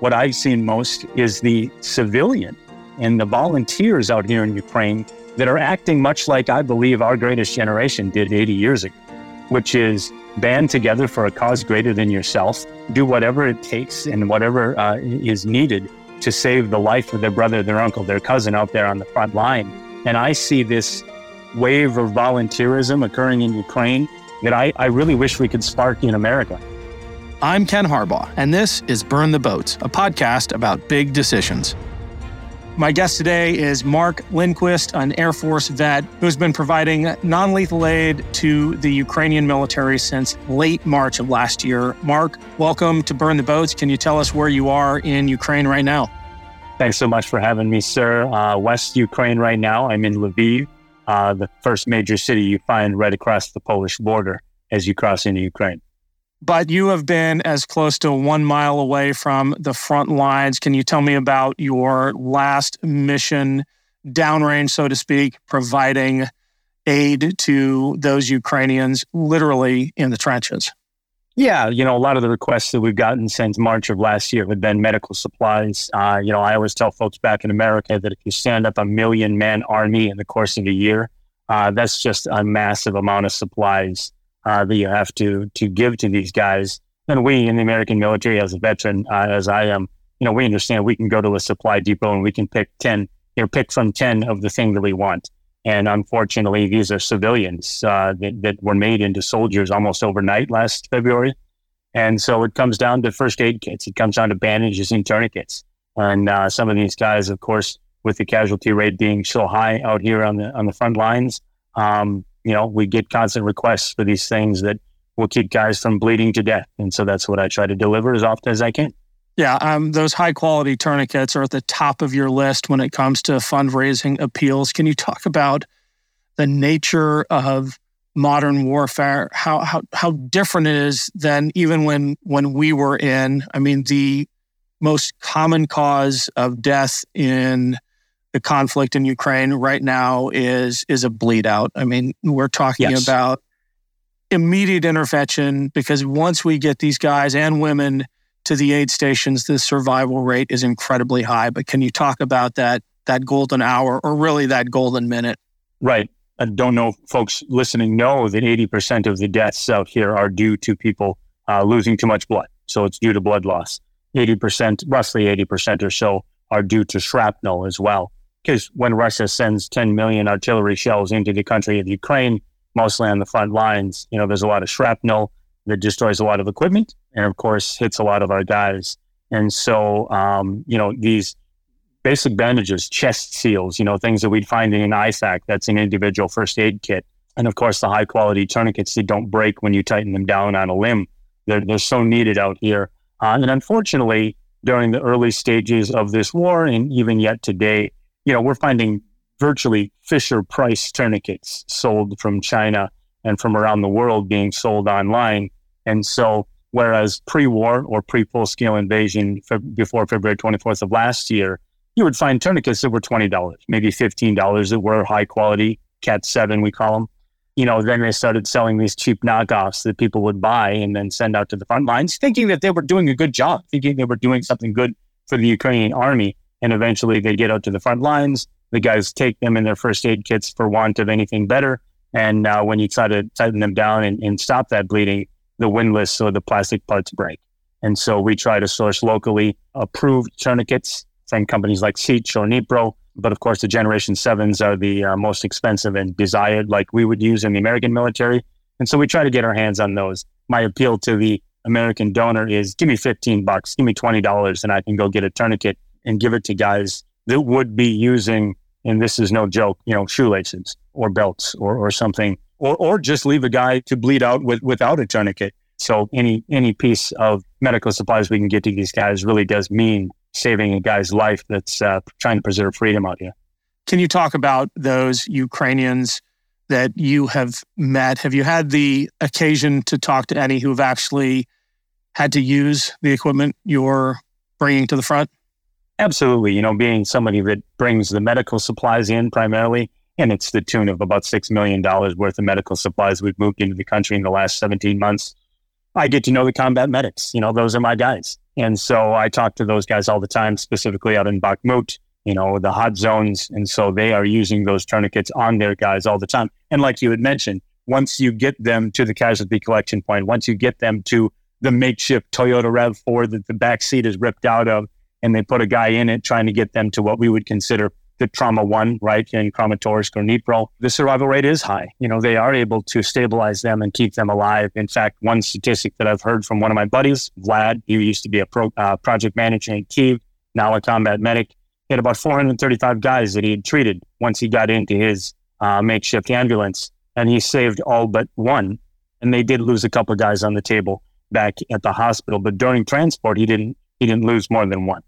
What I've seen most is the civilian and the volunteers out here in Ukraine that are acting much like I believe our greatest generation did 80 years ago, which is band together for a cause greater than yourself, do whatever it takes and whatever is needed to save the life of their brother, their uncle, their cousin out there on the front line. And I see this wave of volunteerism occurring in Ukraine that I really wish we could spark in America. I'm Ken Harbaugh, and this is Burn the Boats, a podcast about big decisions. My guest today is Mark Lindquist, an Air Force vet who's been providing non-lethal aid to the Ukrainian military since late March of last year. Mark, welcome to Burn the Boats. Can you tell us where you are in Ukraine right now? Thanks so much for having me, sir. West Ukraine right now. I'm in Lviv, the first major city you find right across the Polish border as you cross into Ukraine. But you have been as close to 1 mile away from the front lines. Can you tell me about your last mission downrange, so to speak, providing aid to those Ukrainians literally in the trenches? Yeah, a lot of the requests that we've gotten since March of last year have been medical supplies. I always tell folks back in America that if you stand up a 1 million-man army in the course of a year, that's just a massive amount of supplies that you have to give to these guys. And we in the American military, as a veteran, as I am, we understand we can go to a supply depot and we can pick 10, pick from 10 of the thing that we want. And unfortunately, these are civilians that were made into soldiers almost overnight last February. And so it comes down to first aid kits. It comes down to bandages and tourniquets. And some of these guys, of course, with the casualty rate being so high out here on the front lines, we get constant requests for these things that will keep guys from bleeding to death. And so that's what I try to deliver as often as I can. Yeah, those high-quality tourniquets are at the top of your list when it comes to fundraising appeals. Can you talk about the nature of modern warfare, how different it is than even when we were in? I mean, the most common cause of death in the conflict in Ukraine right now is a bleed out. I mean, we're talking yes. about immediate intervention, because once we get these guys and women to the aid stations, the survival rate is incredibly high. But can you talk about that golden hour, or really that golden minute? Right. I don't know if folks listening know that 80% of the deaths out here are due to people losing too much blood. So it's due to blood loss. 80%, roughly 80% or so, are due to shrapnel as well. Because when Russia sends 10 million artillery shells into the country of Ukraine, mostly on the front lines, there's a lot of shrapnel that destroys a lot of equipment and, of course, hits a lot of our guys. And so, these basic bandages, chest seals, things that we'd find in an IFAK, that's an individual first aid kit. And, of course, the high-quality tourniquets that don't break when you tighten them down on a limb. They're so needed out here. And unfortunately, during the early stages of this war, and even yet today, we're finding virtually Fisher-Price tourniquets sold from China and from around the world being sold online. And so, whereas pre-war or pre-full-scale invasion before February 24th of last year, you would find tourniquets that were $20, maybe $15, that were high-quality, Cat-7 we call them. Then they started selling these cheap knockoffs that people would buy and then send out to the front lines, thinking that they were doing a good job, thinking they were doing something good for the Ukrainian army. And eventually they get out to the front lines. The guys take them in their first aid kits for want of anything better. And when you try to tighten them down and stop that bleeding, the windlass or the plastic parts break. And so we try to source locally approved tourniquets from companies like Seach or Nipro. But of course, the Generation 7s are the most expensive and desired, like we would use in the American military. And so we try to get our hands on those. My appeal to the American donor is give me $15, give me $20, and I can go get a tourniquet and give it to guys that would be using, and this is no joke, shoelaces or belts or something, or just leave a guy to bleed out without a tourniquet. So any piece of medical supplies we can get to these guys really does mean saving a guy's life that's trying to preserve freedom out here. Can you talk about those Ukrainians that you have met? Have you had the occasion to talk to any who've actually had to use the equipment you're bringing to the front? Absolutely. Being somebody that brings the medical supplies in primarily, and it's the tune of about $6 million worth of medical supplies we've moved into the country in the last 17 months, I get to know the combat medics. Those are my guys. And so I talk to those guys all the time, specifically out in Bakhmut, you know, the hot zones. And so they are using those tourniquets on their guys all the time. And like you had mentioned, once you get them to the casualty collection point, once you get them to the makeshift Toyota RAV4 that the back seat is ripped out of, and they put a guy in it trying to get them to what we would consider the trauma one, right, in Kramatorsk or Dnipro, the survival rate is high. You know, they are able to stabilize them and keep them alive. In fact, one statistic that I've heard from one of my buddies, Vlad, he used to be a project manager in Kiev, now a combat medic. He had about 435 guys that he had treated once he got into his makeshift ambulance, and he saved all but one. And they did lose a couple of guys on the table back at the hospital, but during transport, he didn't lose more than one.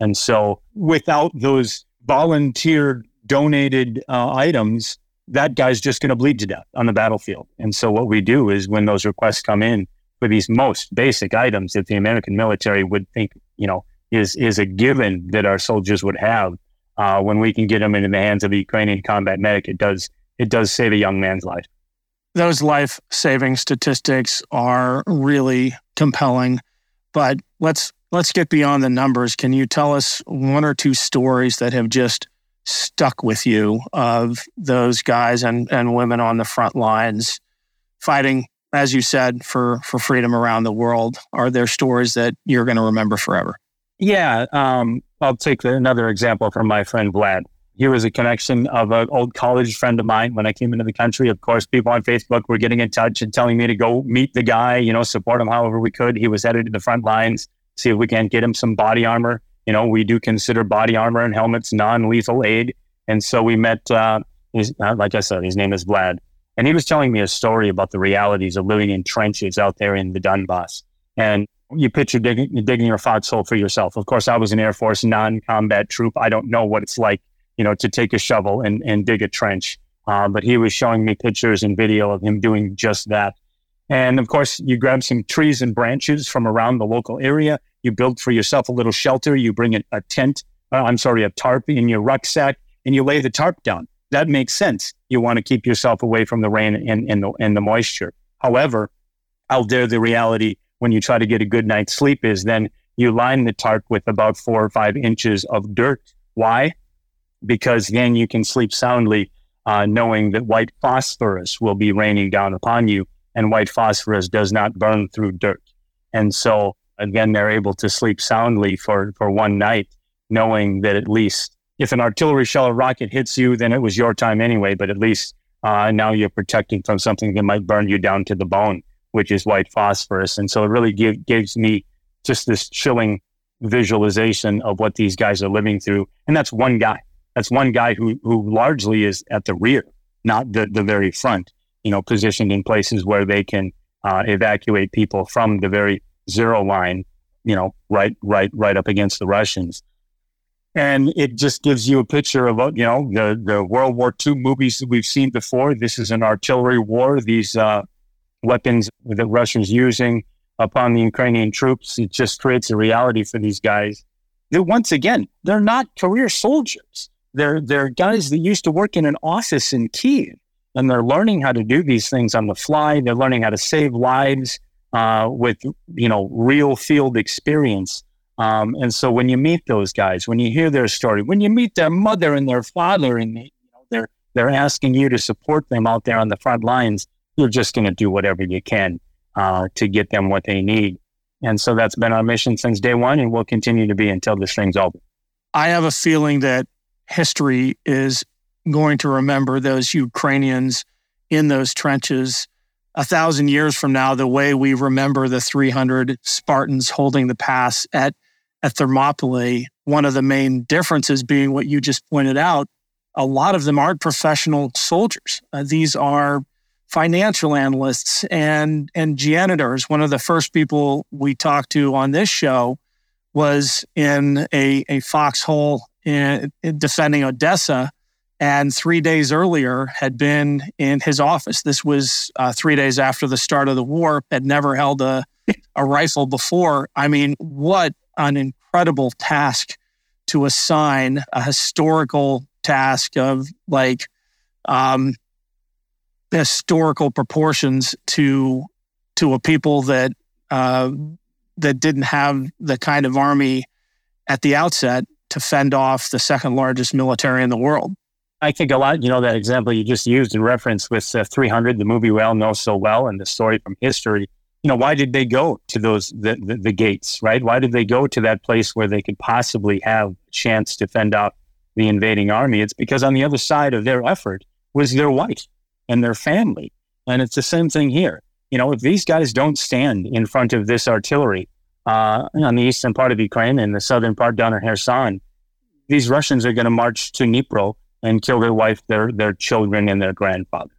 And so without those volunteer donated items, that guy's just going to bleed to death on the battlefield. And so what we do is when those requests come in for these most basic items that the American military would think, you know, is a given that our soldiers would have, when we can get them into the hands of the Ukrainian combat medic, it does save a young man's life. Those life-saving statistics are really compelling, but let's get beyond the numbers. Can you tell us one or two stories that have just stuck with you of those guys and women on the front lines fighting, as you said, for freedom around the world? Are there stories that you're going to remember forever? Yeah. I'll take another example from my friend Vlad. He was a connection of an old college friend of mine. When I came into the country, of course, people on Facebook were getting in touch and telling me to go meet the guy, you know, support him however we could. He was headed to the front lines. See if we can get him some body armor. You know, we do consider body armor and helmets non-lethal aid. And so we met, like I said, his name is Vlad. And he was telling me a story about the realities of living in trenches out there in the Donbass. And you picture digging your foxhole for yourself. Of course, I was an Air Force non-combat troop. I don't know what it's like, you know, to take a shovel and dig a trench. But he was showing me pictures and video of him doing just that. And of course, you grab some trees and branches from around the local area. You build for yourself a little shelter. You bring a tarp in your rucksack, and you lay the tarp down. That makes sense. You want to keep yourself away from the rain and the moisture. However, out there, the reality when you try to get a good night's sleep is then you line the tarp with about 4 or 5 inches of dirt. Why? Because then you can sleep soundly, knowing that white phosphorus will be raining down upon you. And white phosphorus does not burn through dirt. And so, again, they're able to sleep soundly for one night, knowing that at least if an artillery shell or rocket hits you, then it was your time anyway, but at least now you're protected from something that might burn you down to the bone, which is white phosphorus. And so it really gives me just this chilling visualization of what these guys are living through. And that's one guy. That's one guy who largely is at the rear, not the very front. You know, positioned in places where they can evacuate people from the very zero line, you know, right up against the Russians. And it just gives you a picture of, you know, the World War II movies that we've seen before. This is an artillery war. These weapons that Russians using upon the Ukrainian troops, it just creates a reality for these guys. That once again, they're not career soldiers. They're guys that used to work in an office in Kiev. And they're learning how to do these things on the fly. They're learning how to save lives with, you know, real field experience. And so when you meet those guys, when you hear their story, when you meet their mother and their father, and they're asking you to support them out there on the front lines, you're just going to do whatever you can to get them what they need. And so that's been our mission since day one, and will continue to be until this thing's over. I have a feeling that history is going to remember those Ukrainians in those trenches 1,000 years from now, the way we remember the 300 Spartans holding the pass at Thermopylae. One of the main differences being what you just pointed out, a lot of them aren't professional soldiers. These are financial analysts and janitors. One of the first people we talked to on this show was in a foxhole defending Odessa, and 3 days earlier had been in his office. This was 3 days after the start of the war, had never held a rifle before. I mean, what an incredible task to assign, a historical task of like historical proportions to a people that that didn't have the kind of army at the outset to fend off the second largest military in the world. I think a lot, that example you just used in reference with 300, the movie we all know so well, and the story from history. Why did they go to those the gates, right? Why did they go to that place where they could possibly have a chance to fend off the invading army? It's because on the other side of their effort was their wife and their family. And it's the same thing here. If these guys don't stand in front of this artillery on the eastern part of Ukraine and the southern part down in Kherson, these Russians are going to march to Dnipro and kill their wife, their children, and their grandfather.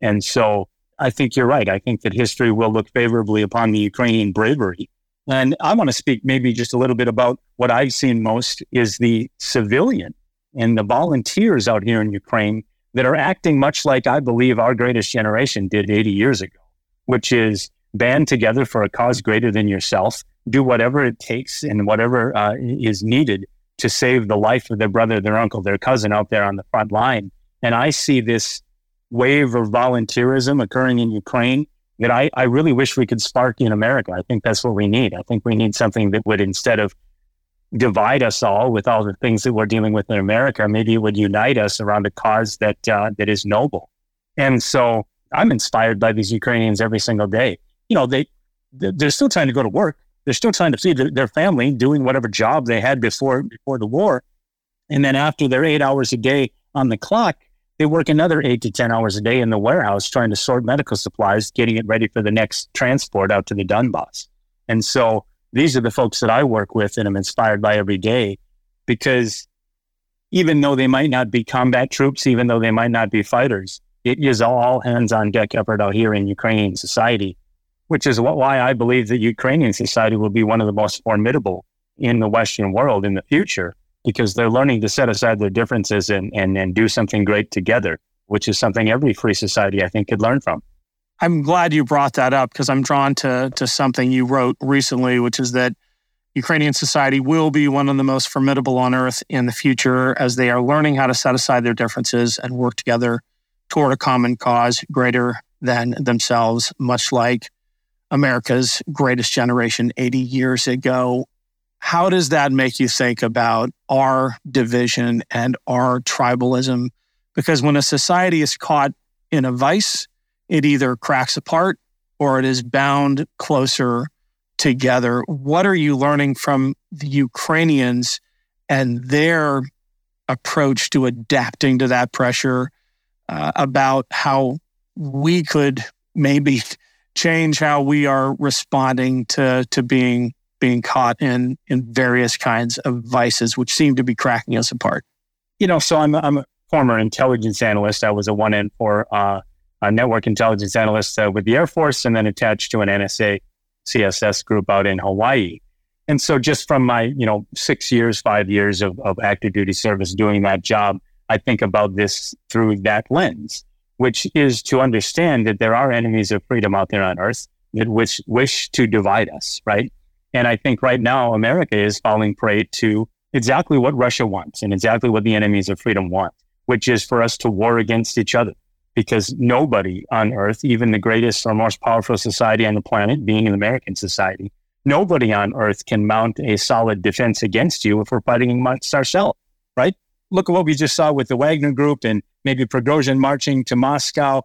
And so I think you're right. I think that history will look favorably upon the Ukrainian bravery. And I want to speak maybe just a little bit about what I've seen most is the civilian and the volunteers out here in Ukraine that are acting much like I believe our greatest generation did 80 years ago, which is band together for a cause greater than yourself, do whatever it takes and whatever is needed to save the life of their brother, their uncle, their cousin out there on the front line. And I see this wave of volunteerism occurring in Ukraine that I really wish we could spark in America. I think that's what we need. I think we need something that would, instead of divide us all with all the things that we're dealing with in America, maybe it would unite us around a cause that is noble. And so I'm inspired by these Ukrainians every single day. They're still trying to go to work. They're still trying to feed their family, doing whatever job they had before the war. And then after their 8 hours a day on the clock, they work another 8 to 10 hours a day in the warehouse trying to sort medical supplies, getting it ready for the next transport out to the Donbass. And so these are the folks that I work with and I'm inspired by every day, because even though they might not be combat troops, even though they might not be fighters, it is all hands on deck effort out here in Ukrainian society, which is why I believe that Ukrainian society will be one of the most formidable in the Western world in the future, because they're learning to set aside their differences and do something great together, which is something every free society, I think, could learn from. I'm glad you brought that up, because I'm drawn to something you wrote recently, which is that Ukrainian society will be one of the most formidable on earth in the future as they are learning how to set aside their differences and work together toward a common cause greater than themselves, much like America's greatest generation 80 years ago. How does that make you think about our division and our tribalism? Because when a society is caught in a vice, it either cracks apart or it is bound closer together. What are you learning from the Ukrainians and their approach to adapting to that pressure, about how we could maybe change how we are responding to being caught in various kinds of vices, which seem to be cracking us apart? So I'm a former intelligence analyst. I was a 1N4 a network intelligence analyst with the Air Force, and then attached to an NSA CSS group out in Hawaii. And so just from my 5 years of active duty service doing that job, I think about this through that lens, which is to understand that there are enemies of freedom out there on earth that wish to divide us, right? And I think right now America is falling prey to exactly what Russia wants and exactly what the enemies of freedom want, which is for us to war against each other, because nobody on earth, even the greatest or most powerful society on the planet, being an American society, nobody on earth can mount a solid defense against you if we're fighting amongst ourselves, right? Look at what we just saw with the Wagner Group and maybe Prigozhin marching to Moscow.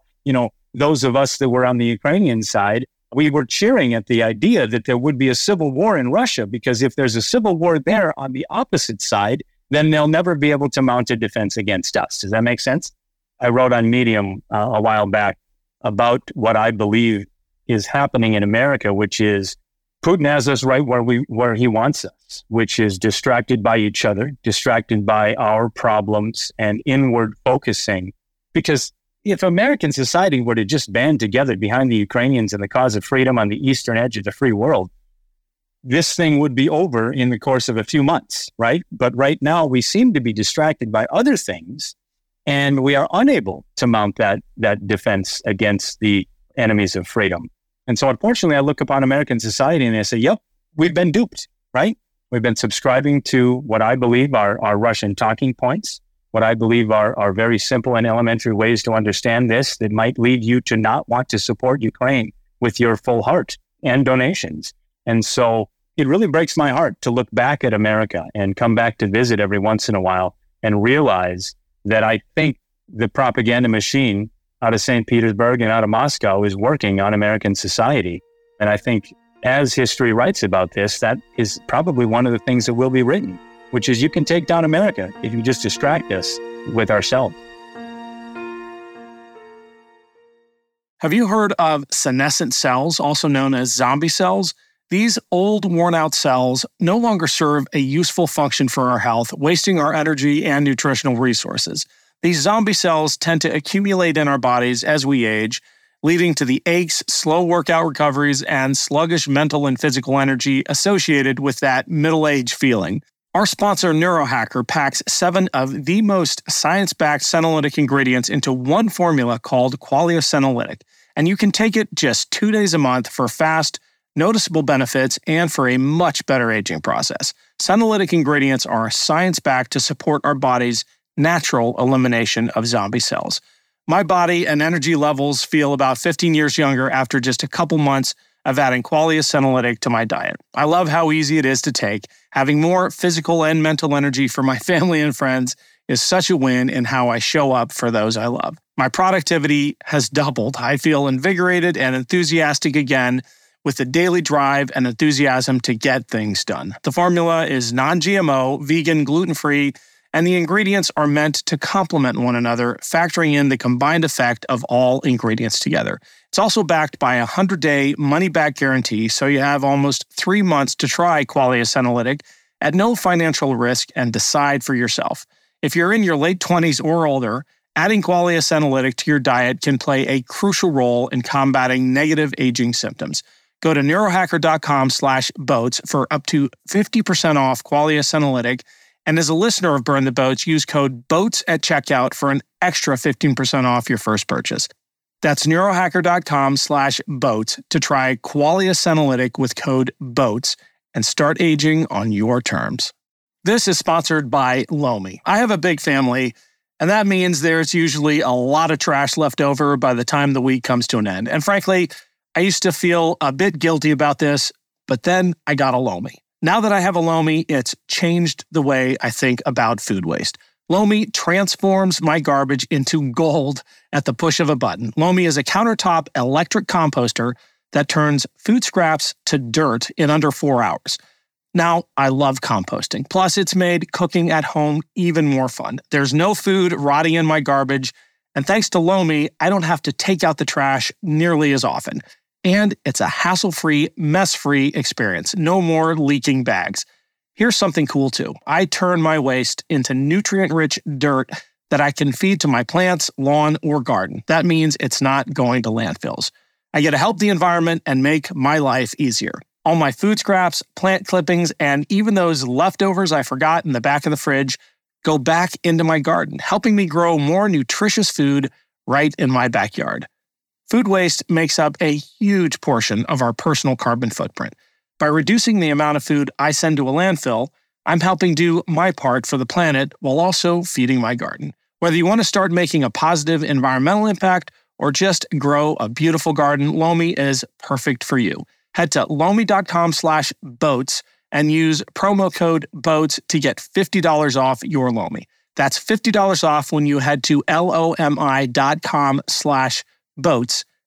Those of us that were on the Ukrainian side, we were cheering at the idea that there would be a civil war in Russia, because if there's a civil war there on the opposite side, then they'll never be able to mount a defense against us. Does that make sense? I wrote on Medium a while back about what I believe is happening in America, which is Putin has us right where he wants us, which is distracted by each other, distracted by our problems and inward focusing. Because if American society were to just band together behind the Ukrainians and the cause of freedom on the eastern edge of the free world, this thing would be over in the course of a few months, right? But right now we seem to be distracted by other things, and we are unable to mount that defense against the enemies of freedom. And so, unfortunately, I look upon American society and I say, yep, we've been duped, right? We've been subscribing to what I believe are Russian talking points, what I believe are very simple and elementary ways to understand this that might lead you to not want to support Ukraine with your full heart and donations. And so it really breaks my heart to look back at America and come back to visit every once in a while and realize that I think the propaganda machine out of St. Petersburg and out of Moscow is working on American society. And I think as history writes about this, that is probably one of the things that will be written, which is you can take down America if you just distract us with ourselves. Have you heard of senescent cells, also known as zombie cells? These old, worn-out cells no longer serve a useful function for our health, wasting our energy and nutritional resources. These zombie cells tend to accumulate in our bodies as we age, leading to the aches, slow workout recoveries, and sluggish mental and physical energy associated with that middle-age feeling. Our sponsor, Neurohacker, packs 7 of the most science-backed senolytic ingredients into one formula called Qualia Senolytic, and you can take it just 2 days a month for fast, noticeable benefits, and for a much better aging process. Senolytic ingredients are science-backed to support our body's natural elimination of zombie cells. My body and energy levels feel about 15 years younger after just a couple months of adding Qualia Senolytic to my diet. I love how easy it is to take. Having more physical and mental energy for my family and friends is such a win in how I show up for those I love. My productivity has doubled. I feel invigorated and enthusiastic again with the daily drive and enthusiasm to get things done. The formula is non-GMO, vegan, gluten-free, and the ingredients are meant to complement one another, factoring in the combined effect of all ingredients together. It's also backed by a 100-day money-back guarantee, so you have almost 3 months to try Qualia Senolytic at no financial risk and decide for yourself. If you're in your late 20s or older, adding Qualia Senolytic to your diet can play a crucial role in combating negative aging symptoms. Go to neurohacker.com/boats for up to 50% off Qualia Senolytic. And as a listener of Burn the Boats, use code BOATS at checkout for an extra 15% off your first purchase. That's neurohacker.com/boats to try Qualia Senolytic with code BOATS and start aging on your terms. This is sponsored by Lomi. I have a big family, and that means there's usually a lot of trash left over by the time the week comes to an end. And frankly, I used to feel a bit guilty about this, but then I got a Lomi. Now that I have a Lomi, it's changed the way I think about food waste. Lomi transforms my garbage into gold at the push of a button. Lomi is a countertop electric composter that turns food scraps to dirt in under 4 hours. Now, I love composting. Plus, it's made cooking at home even more fun. There's no food rotting in my garbage, and thanks to Lomi, I don't have to take out the trash nearly as often. And it's a hassle-free, mess-free experience. No more leaking bags. Here's something cool, too. I turn my waste into nutrient-rich dirt that I can feed to my plants, lawn, or garden. That means it's not going to landfills. I get to help the environment and make my life easier. All my food scraps, plant clippings, and even those leftovers I forgot in the back of the fridge go back into my garden, helping me grow more nutritious food right in my backyard. Food waste makes up a huge portion of our personal carbon footprint. By reducing the amount of food I send to a landfill, I'm helping do my part for the planet while also feeding my garden. Whether you want to start making a positive environmental impact or just grow a beautiful garden, Lomi is perfect for you. Head to Lomi.com/boats and use promo code BOATS to get $50 off your Lomi. That's $50 off when you head to LOMI.com/boats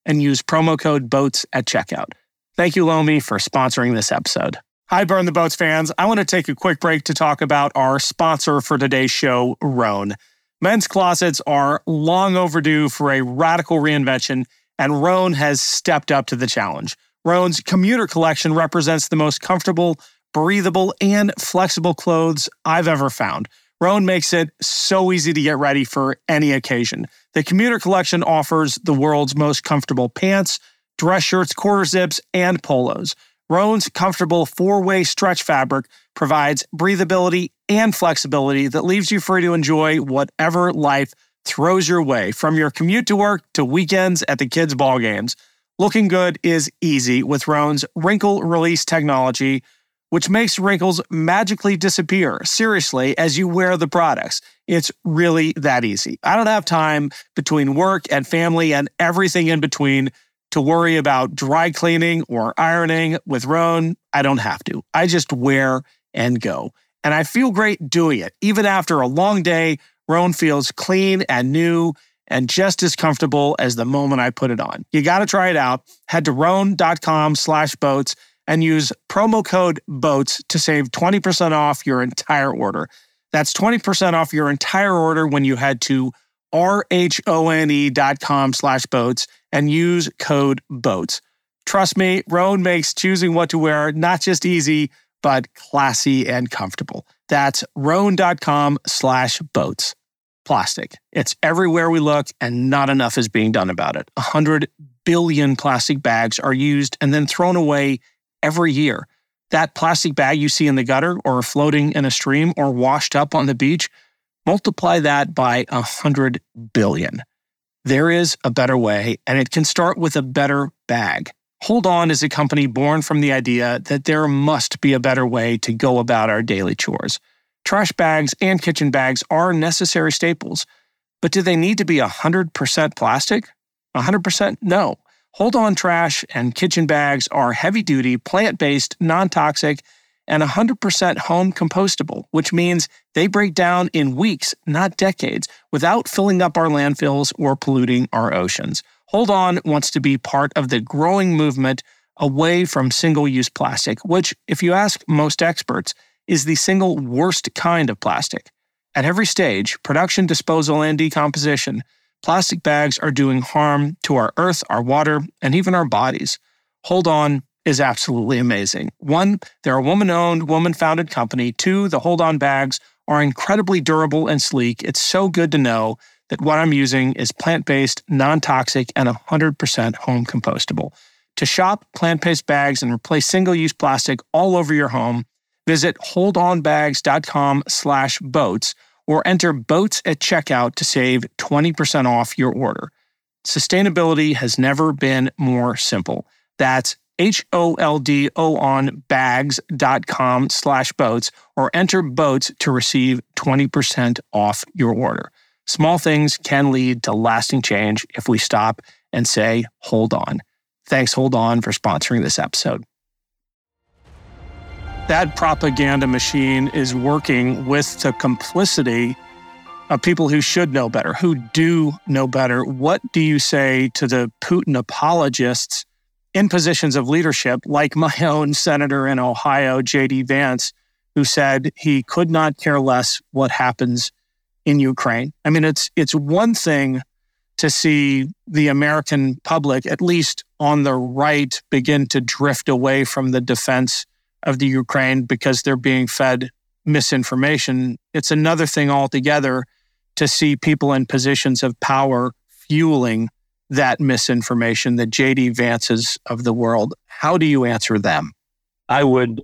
and use promo code BOATS at checkout. Thank you, Lomi, for sponsoring this episode. Hi, Burn the Boats fans. I want to take a quick break to talk about our sponsor for today's show, Rhone. Men's closets are long overdue for a radical reinvention, and Rhone has stepped up to the challenge. Rhone's commuter collection represents the most comfortable, breathable, and flexible clothes I've ever found. Rhone makes it so easy to get ready for any occasion. The commuter collection offers the world's most comfortable pants, dress shirts, quarter zips, and polos. Rhone's comfortable four-way stretch fabric provides breathability and flexibility that leaves you free to enjoy whatever life throws your way, from your commute to work to weekends at the kids' ball games. Looking good is easy with Rhone's wrinkle release technology, which makes wrinkles magically disappear, seriously, as you wear the products. It's really that easy. I don't have time between work and family and everything in between to worry about dry cleaning or ironing with Rhone. I don't have to. I just wear and go. And I feel great doing it. Even after a long day, Rhone feels clean and new and just as comfortable as the moment I put it on. You got to try it out. Head to Rhone.com/boats and use promo code BOATS to save 20% off your entire order. That's 20% off your entire order when you head to RHONE.com/boats and use code BOATS. Trust me, Rhone makes choosing what to wear not just easy, but classy and comfortable. That's Rhone.com/boats. Plastic. It's everywhere we look, and not enough is being done about it. 100 billion plastic bags are used and then thrown away every year. That plastic bag you see in the gutter or floating in a stream or washed up on the beach, multiply that by 100 billion. There is a better way, and it can start with a better bag. Hold On is a company born from the idea that there must be a better way to go about our daily chores. Trash bags and kitchen bags are necessary staples, but do they need to be 100% plastic? 100% no. Hold On trash and kitchen bags are heavy-duty, plant-based, non-toxic, and 100% home compostable, which means they break down in weeks, not decades, without filling up our landfills or polluting our oceans. Hold On wants to be part of the growing movement away from single-use plastic, which, if you ask most experts, is the single worst kind of plastic. At every stage, production, disposal, and decomposition, plastic bags are doing harm to our earth, our water, and even our bodies. Hold On is absolutely amazing. 1, they're a woman-owned, woman-founded company. 2, the Hold On bags are incredibly durable and sleek. It's so good to know that what I'm using is plant-based, non-toxic, and 100% home compostable. To shop plant-based bags and replace single-use plastic all over your home, visit holdonbags.com/boats or enter BOATS at checkout to save 20% off your order. Sustainability has never been more simple. That's holdonbags.com/boats or enter BOATS to receive 20% off your order. Small things can lead to lasting change if we stop and say, hold on. Thanks, Hold On, for sponsoring this episode. That propaganda machine is working with the complicity of people who should know better, who do know better. What do you say to the Putin apologists in positions of leadership, like my own senator in Ohio, J.D. Vance, who said he could not care less what happens in Ukraine? I mean, it's one thing to see the American public, at least on the right, begin to drift away from the defense of the Ukraine because they're being fed misinformation. It's another thing altogether to see people in positions of power fueling that misinformation, the J.D. Vances of the world. How do you answer them? I would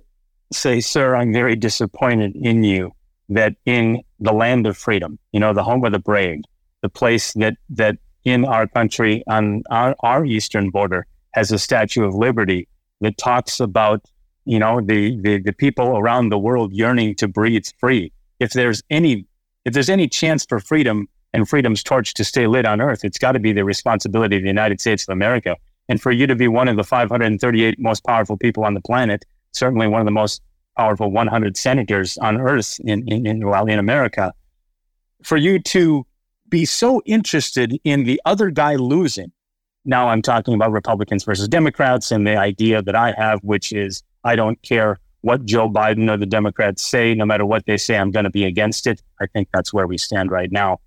say, sir, I'm very disappointed in you that in the land of freedom, you know, the home of the brave, the place that in our country on our eastern border has a Statue of Liberty that talks about, you know, the people around the world yearning to breathe free. If there's any chance for freedom and freedom's torch to stay lit on earth, it's got to be the responsibility of the United States of America. And for you to be one of the 538 most powerful people on the planet, certainly one of the most powerful 100 senators on earth in America, for you to be so interested in the other guy losing. Now I'm talking about Republicans versus Democrats and the idea that I have, which is, I don't care what Joe Biden or the Democrats say. No matter what they say, I'm going to be against it. I think that's where we stand right now.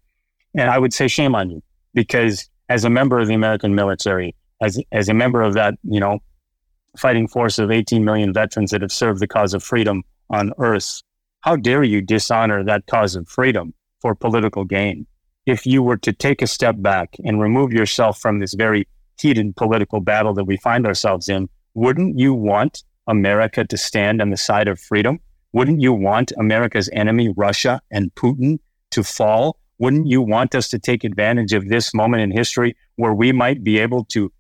And I would say shame on you, because as a member of the American military, as a member of that, you know, fighting force of 18 million veterans that have served the cause of freedom on earth, how dare you dishonor that cause of freedom for political gain? If you were to take a step back and remove yourself from this very heated political battle that we find ourselves in, wouldn't you want America to stand on the side of freedom? Wouldn't you want America's enemy, Russia and Putin, to fall? Wouldn't you want us to take advantage of this moment in history where we might be able to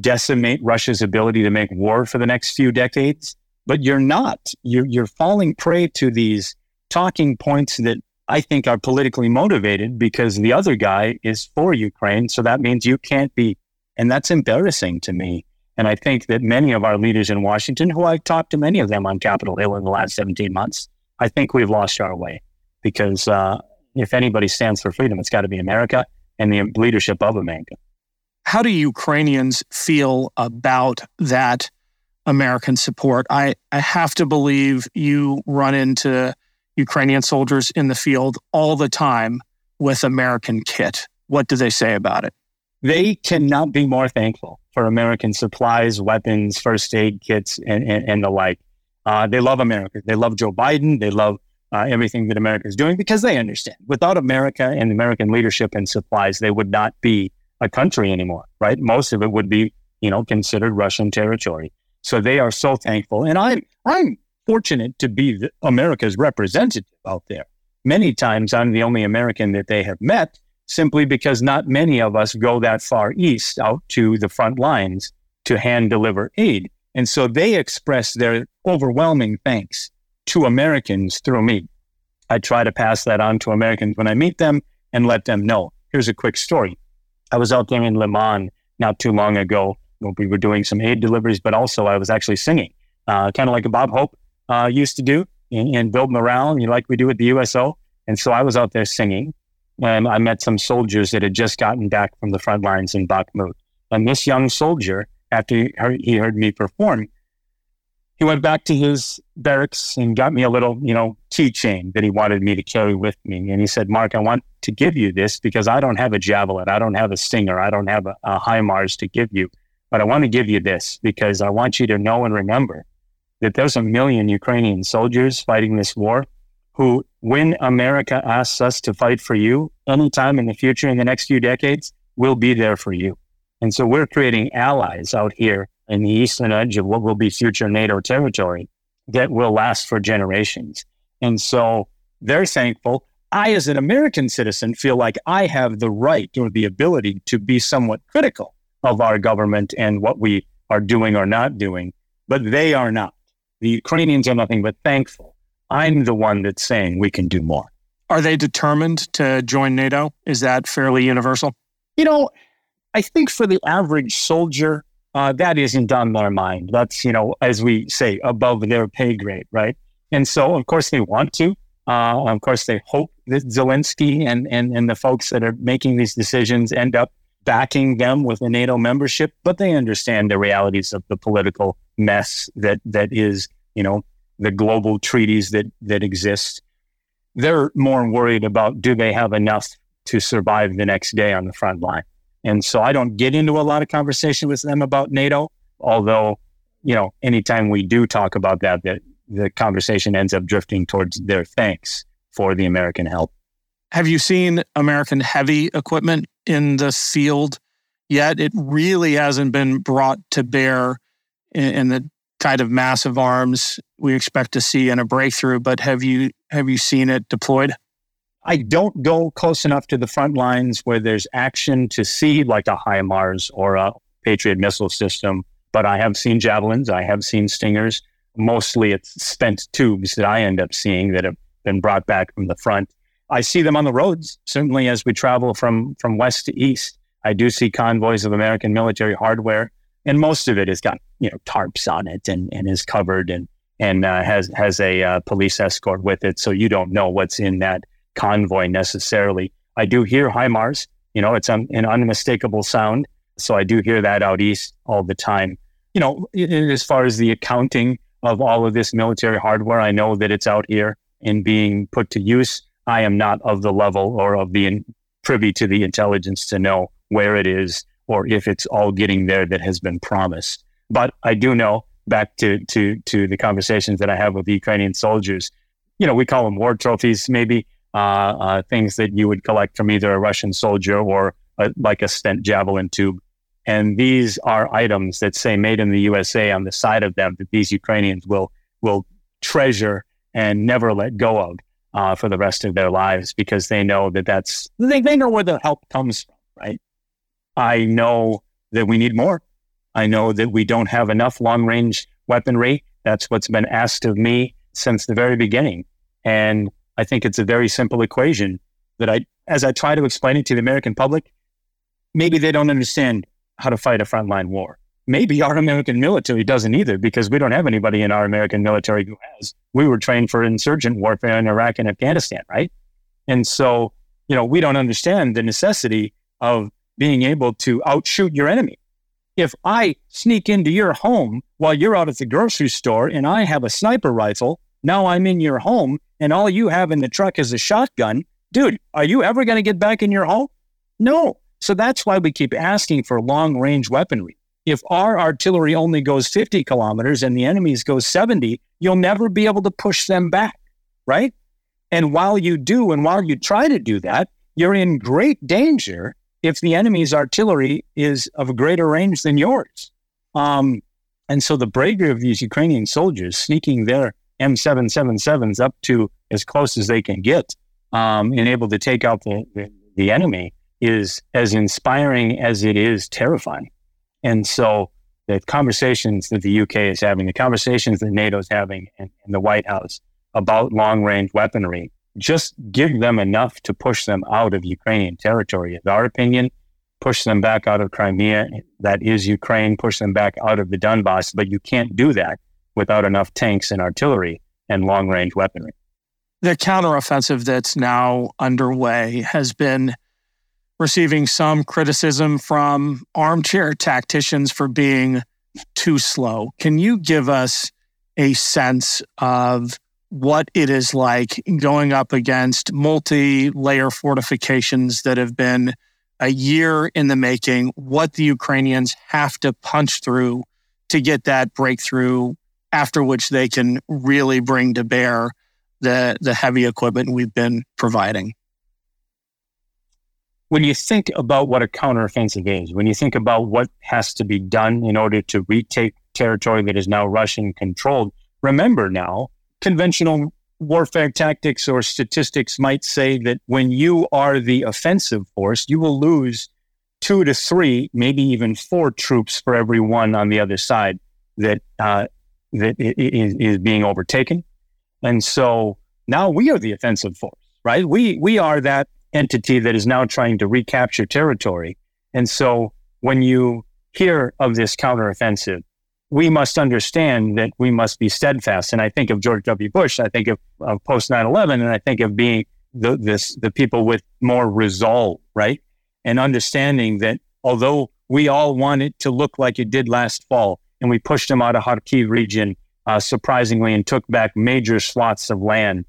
decimate Russia's ability to make war for the next few decades? But you're not. You're falling prey to these talking points that I think are politically motivated because the other guy is for Ukraine. So that means you can't be And that's embarrassing to me. And I think that many of our leaders in Washington, who I talked to many of them on Capitol Hill in the last 17 months, I think we've lost our way because if anybody stands for freedom, it's got to be America and the leadership of America. How do Ukrainians feel about that American support? I have to believe you run into Ukrainian soldiers in the field all the time with American kit. What do they say about it? They cannot be more thankful for American supplies, weapons, first aid kits, and the like. They love America. They love Joe Biden. They love everything that America is doing because they understand. Without America and American leadership and supplies, they would not be a country anymore, right? Most of it would be, considered Russian territory. So they are so thankful. And I'm fortunate to be America's representative out there. Many times I'm the only American that they have met simply because not many of us go that far east out to the front lines to hand deliver aid. And so they express their overwhelming thanks to Americans through me. I try to pass that on to Americans when I meet them and let them know. Here's a quick story. I was out there in Le Mans not too long ago. We were doing some aid deliveries, but also I was actually singing, kind of like a Bob Hope used to do and build morale, like we do at the USO. And so I was out there singing, and I met some soldiers that had just gotten back from the front lines in Bakhmut. And this young soldier, after he heard me perform, he went back to his barracks and got me a little, keychain that he wanted me to carry with me. And he said, Mark, I want to give you this because I don't have a Javelin. I don't have a Stinger. I don't have a HIMARS to give you. But I want to give you this because I want you to know and remember that there's 1 million Ukrainian soldiers fighting this war who, when America asks us to fight for you anytime in the future, in the next few decades, we'll be there for you. And so we're creating allies out here in the eastern edge of what will be future NATO territory that will last for generations. And so they're thankful. I, as an American citizen, feel like I have the right or the ability to be somewhat critical of our government and what we are doing or not doing, but they are not. The Ukrainians are nothing but thankful. I'm the one that's saying we can do more. Are they determined to join NATO? Is that fairly universal? I think for the average soldier, that isn't on their mind. That's, as we say, above their pay grade, right? And so, of course, they want to. Of course, they hope that Zelensky and the folks that are making these decisions end up backing them with a NATO membership, but they understand the realities of the political mess that is, the global treaties that exist. They're more worried about, do they have enough to survive the next day on the front line? And so I don't get into a lot of conversation with them about NATO, although, anytime we do talk about that, the conversation ends up drifting towards their thanks for the American help. Have you seen American heavy equipment in the field yet? It really hasn't been brought to bear in the kind of massive arms we expect to see in a breakthrough, but have you seen it deployed? I don't go close enough to the front lines where there's action to see, like a HIMARS or a Patriot missile system, but I have seen Javelins, I have seen Stingers. Mostly it's spent tubes that I end up seeing that have been brought back from the front. I see them on the roads, certainly as we travel from west to east. I do see convoys of American military hardware, and most of it has got, tarps on it and is covered and has a police escort with it, so you don't know what's in that convoy necessarily. I do hear HIMARS, it's an unmistakable sound. So I do hear that out east all the time. As far as the accounting of all of this military hardware, I know that it's out here and being put to use. I am not of the level or of the privy to the intelligence to know where it is or if it's all getting there that has been promised. But I do know, back to the conversations that I have with the Ukrainian soldiers, we call them war trophies maybe, things that you would collect from either a Russian soldier or a spent Javelin tube. And these are items that say made in the USA on the side of them that these Ukrainians will treasure and never let go of for the rest of their lives, because they know that they know where the help comes from, right? I know that we need more. I know that we don't have enough long-range weaponry. That's what's been asked of me since the very beginning. And I think it's a very simple equation that as I try to explain it to the American public, maybe they don't understand how to fight a frontline war. Maybe our American military doesn't either, because we don't have anybody in our American military who has. We were trained for insurgent warfare in Iraq and Afghanistan, right? And so, you know, we don't understand the necessity of being able to outshoot your enemy. If I sneak into your home while you're out at the grocery store and I have a sniper rifle, now I'm in your home and all you have in the truck is a shotgun, dude, are you ever going to get back in your home? No. So that's why we keep asking for long-range weaponry. If our artillery only goes 50 kilometers and the enemy's goes 70, you'll never be able to push them back, right? And while you do, and while you try to do that, you're in great danger if the enemy's artillery is of greater range than yours. And so the bravery of these Ukrainian soldiers sneaking their M777s up to as close as they can get and able to take out the enemy is as inspiring as it is terrifying. And so the conversations that the UK is having, the conversations that NATO is having in the White House about long-range weaponry, just give them enough to push them out of Ukrainian territory. In our opinion, push them back out of Crimea, that is Ukraine, push them back out of the Donbass, but you can't do that without enough tanks and artillery and long-range weaponry. The counteroffensive that's now underway has been receiving some criticism from armchair tacticians for being too slow. Can you give us a sense of what it is like going up against multi-layer fortifications that have been a year in the making, what the Ukrainians have to punch through to get that breakthrough, after which they can really bring to bear the heavy equipment we've been providing? When you think about what a counteroffensive is, when you think about what has to be done in order to retake territory that is now Russian controlled, remember now, conventional warfare tactics or statistics might say that when you are the offensive force, you will lose 2 to 3, maybe even 4 troops for every one on the other side that is being overtaken. And so now we are the offensive force, right? We are that entity that is now trying to recapture territory. And so when you hear of this counteroffensive, we must understand that we must be steadfast. And I think of George W. Bush, I think of post 9/11, and I think of being the people with more resolve, right? And understanding that although we all want it to look like it did last fall, and we pushed them out of Kharkiv region surprisingly and took back major swaths of land,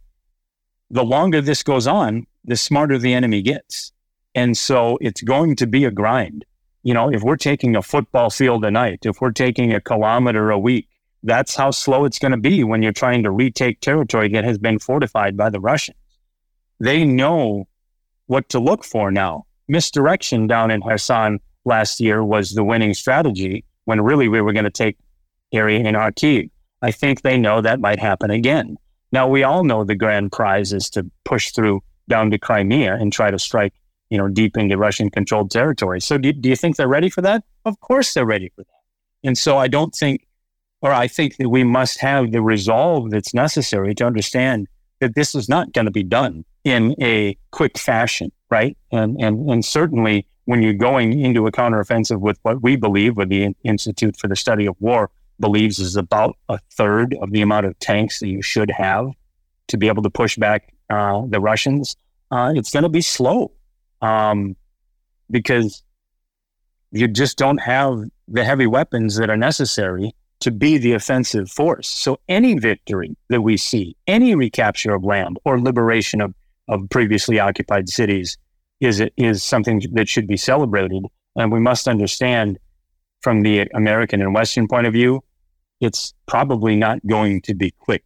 the longer this goes on, the smarter the enemy gets. And so it's going to be a grind. You know, if we're taking a football field a night, if we're taking a kilometer a week, that's how slow it's going to be when you're trying to retake territory that has been fortified by the Russians. They know what to look for now. Misdirection down in Kherson last year was the winning strategy when really we were going to take area in Kharkiv. I think they know that might happen again. Now, we all know the grand prize is to push through down to Crimea and try to strike, you know, deep into Russian-controlled territory. So do you think they're ready for that? Of course they're ready for that. And so I think that we must have the resolve that's necessary to understand that this is not going to be done in a quick fashion, right? And certainly when you're going into a counteroffensive with what we believe, what the Institute for the Study of War believes is about a third of the amount of tanks that you should have to be able to push back the Russians, it's going to be slow because you just don't have the heavy weapons that are necessary to be the offensive force. So any victory that we see, any recapture of land or liberation of previously occupied cities is something that should be celebrated. And we must understand from the American and Western point of view, it's probably not going to be quick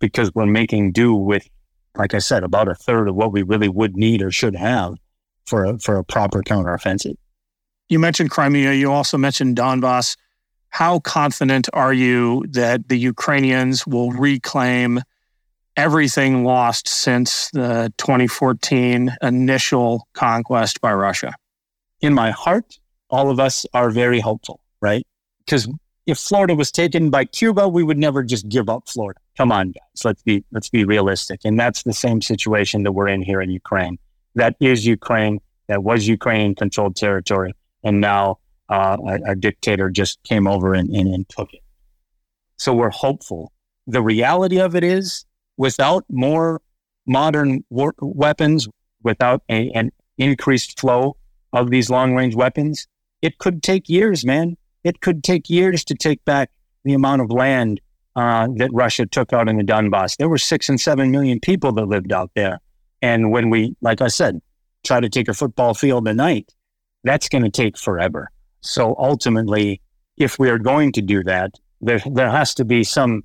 because we're making do with, like I said, about a third of what we really would need or should have for a proper counteroffensive. You mentioned Crimea. You also mentioned Donbass. How confident are you that the Ukrainians will reclaim everything lost since the 2014 initial conquest by Russia? In my heart, all of us are very hopeful, right? Because if Florida was taken by Cuba, we would never just give up Florida. Come on, guys, let's be realistic. And that's the same situation that we're in here in Ukraine. That is Ukraine. That was Ukrainian-controlled territory. And now a dictator just came over and took it. So we're hopeful. The reality of it is, without more modern weapons, without an increased flow of these long-range weapons, it could take years, man. It could take years to take back the amount of land that Russia took out in the Donbass. There were 6 and 7 million people that lived out there. And when we, like I said, try to take a football field a night, that's going to take forever. So ultimately, if we are going to do that, there has to be some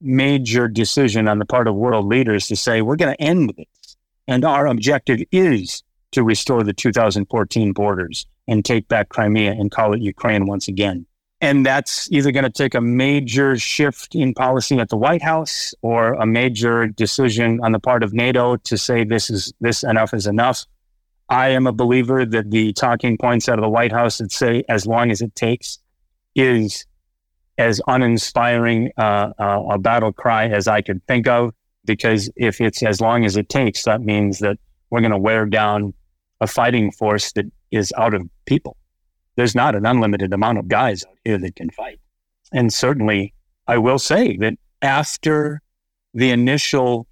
major decision on the part of world leaders to say, we're going to end this. And our objective is to restore the 2014 borders and take back Crimea and call it Ukraine once again. And that's either going to take a major shift in policy at the White House or a major decision on the part of NATO to say this enough is enough. I am a believer that the talking points out of the White House that say as long as it takes is as uninspiring a battle cry as I could think of, because if it's as long as it takes, that means that we're going to wear down a fighting force that is out of people. There's not an unlimited amount of guys out here that can fight. And certainly, I will say that after the initial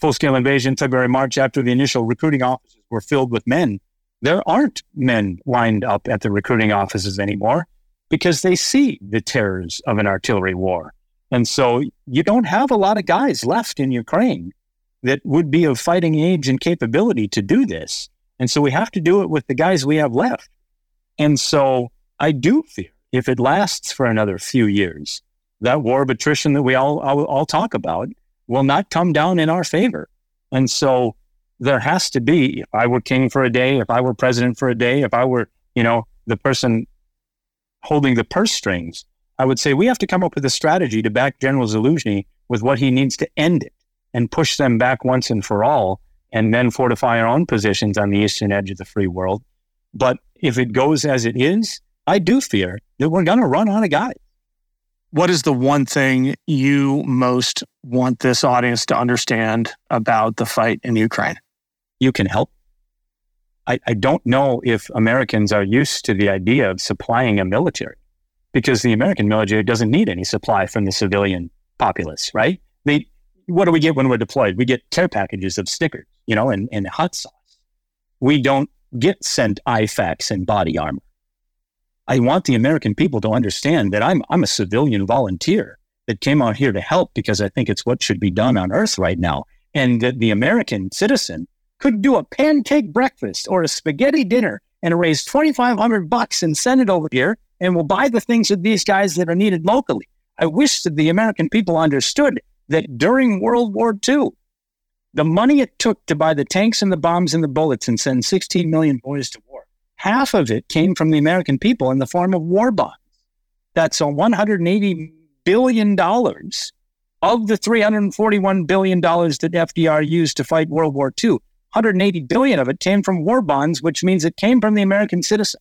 full-scale invasion, February, March, after the initial recruiting offices were filled with men, there aren't men lined up at the recruiting offices anymore because they see the terrors of an artillery war. And so you don't have a lot of guys left in Ukraine that would be of fighting age and capability to do this. And so we have to do it with the guys we have left. And so I do fear if it lasts for another few years, that war of attrition that we all talk about will not come down in our favor. And so there has to be, if I were king for a day, if I were president for a day, if I were, the person holding the purse strings, I would say we have to come up with a strategy to back General Zelensky with what he needs to end it and push them back once and for all, and then fortify our own positions on the eastern edge of the free world. But if it goes as it is, I do fear that we're going to run out of guys. What is the one thing you most want this audience to understand about the fight in Ukraine? You can help. I don't know if Americans are used to the idea of supplying a military, because the American military doesn't need any supply from the civilian populace, right? What do we get when we're deployed? We get care packages of Stickers, and hot sauce. We don't get sent IFAKs and body armor. I want the American people to understand that I'm a civilian volunteer that came out here to help because I think it's what should be done on Earth right now, and that the American citizen could do a pancake breakfast or a spaghetti dinner and raise $2,500 and send it over here, and we'll buy the things of these guys that are needed locally. I wish that the American people understood that during World War II, the money it took to buy the tanks and the bombs and the bullets and send 16 million boys to war, half of it came from the American people in the form of war bonds. That's $180 billion of the $341 billion that FDR used to fight World War II. $180 billion of it came from war bonds, which means it came from the American citizen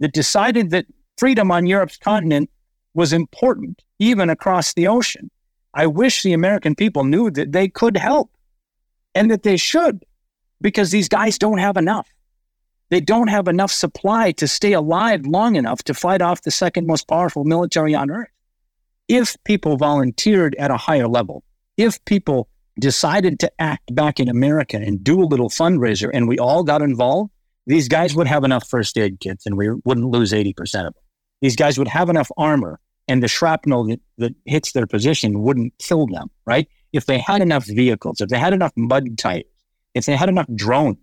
that decided that freedom on Europe's continent was important, even across the ocean. I wish the American people knew that they could help. And that they should, because these guys don't have enough. They don't have enough supply to stay alive long enough to fight off the second most powerful military on Earth. If people volunteered at a higher level, if people decided to act back in America and do a little fundraiser and we all got involved, these guys would have enough first aid kits and we wouldn't lose 80% of them. These guys would have enough armor and the shrapnel that hits their position wouldn't kill them, right? If they had enough vehicles, if they had enough mud tires, if they had enough drones,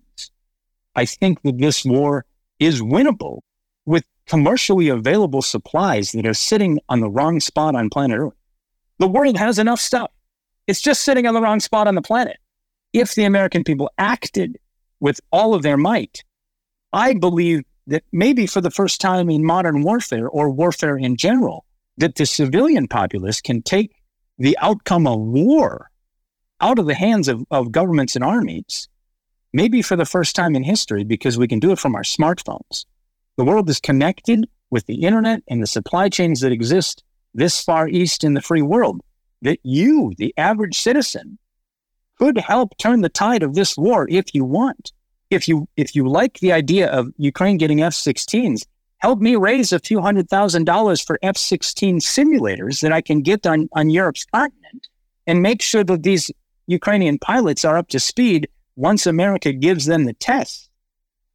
I think that this war is winnable with commercially available supplies that are sitting on the wrong spot on planet Earth. The world has enough stuff. It's just sitting on the wrong spot on the planet. If the American people acted with all of their might, I believe that maybe for the first time in modern warfare or warfare in general, that the civilian populace can take the outcome of war out of the hands of governments and armies, maybe for the first time in history, because we can do it from our smartphones. The world is connected with the internet and the supply chains that exist this far east in the free world, that you, the average citizen, could help turn the tide of this war if you want. If you like the idea of Ukraine getting F-16s, helped me raise a few $100,000 for F-16 simulators that I can get on Europe's continent and make sure that these Ukrainian pilots are up to speed once America gives them the test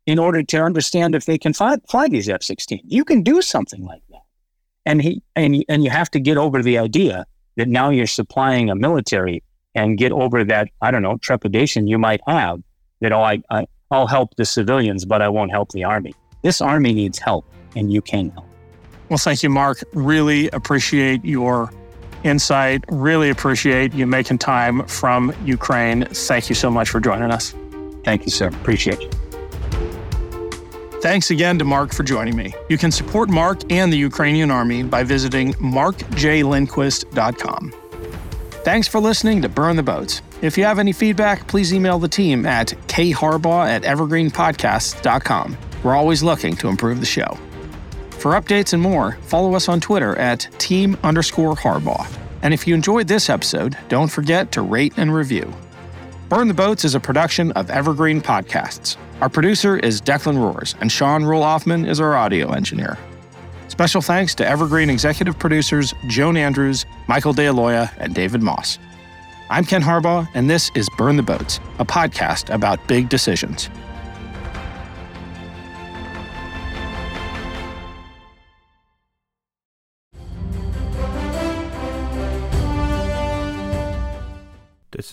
in order to understand if they can fly these F-16. You can do something like that. And you have to get over the idea that now you're supplying a military and get over that, I don't know, trepidation you might have that, oh, I'll help the civilians, but I won't help the army. This army needs help, and you can help. Well, thank you, Mark. Really appreciate your insight. Really appreciate you making time from Ukraine. Thank you so much for joining us. Thank you, sir. Appreciate you. Thanks again to Mark for joining me. You can support Mark and the Ukrainian Army by visiting markjlindquist.com. Thanks for listening to Burn the Boats. If you have any feedback, please email the team at kharbaugh@evergreenpodcasts.com. We're always looking to improve the show. For updates and more, follow us on Twitter at @team_Harbaugh. And if you enjoyed this episode, don't forget to rate and review. Burn the Boats is a production of Evergreen Podcasts. Our producer is Declan Roars, and Sean Ruhl-Hoffman is our audio engineer. Special thanks to Evergreen executive producers Joan Andrews, Michael DeAloia, and David Moss. I'm Ken Harbaugh, and this is Burn the Boats, a podcast about big decisions. This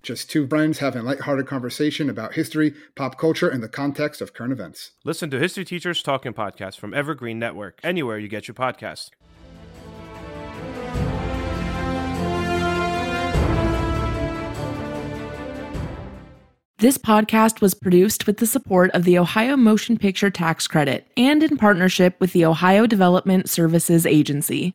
Just two friends having a lighthearted conversation about history, pop culture, and the context of current events. Listen to History Teachers Talking Podcast from Evergreen Network, anywhere you get your podcast. This podcast was produced with the support of the Ohio Motion Picture Tax Credit and in partnership with the Ohio Development Services Agency.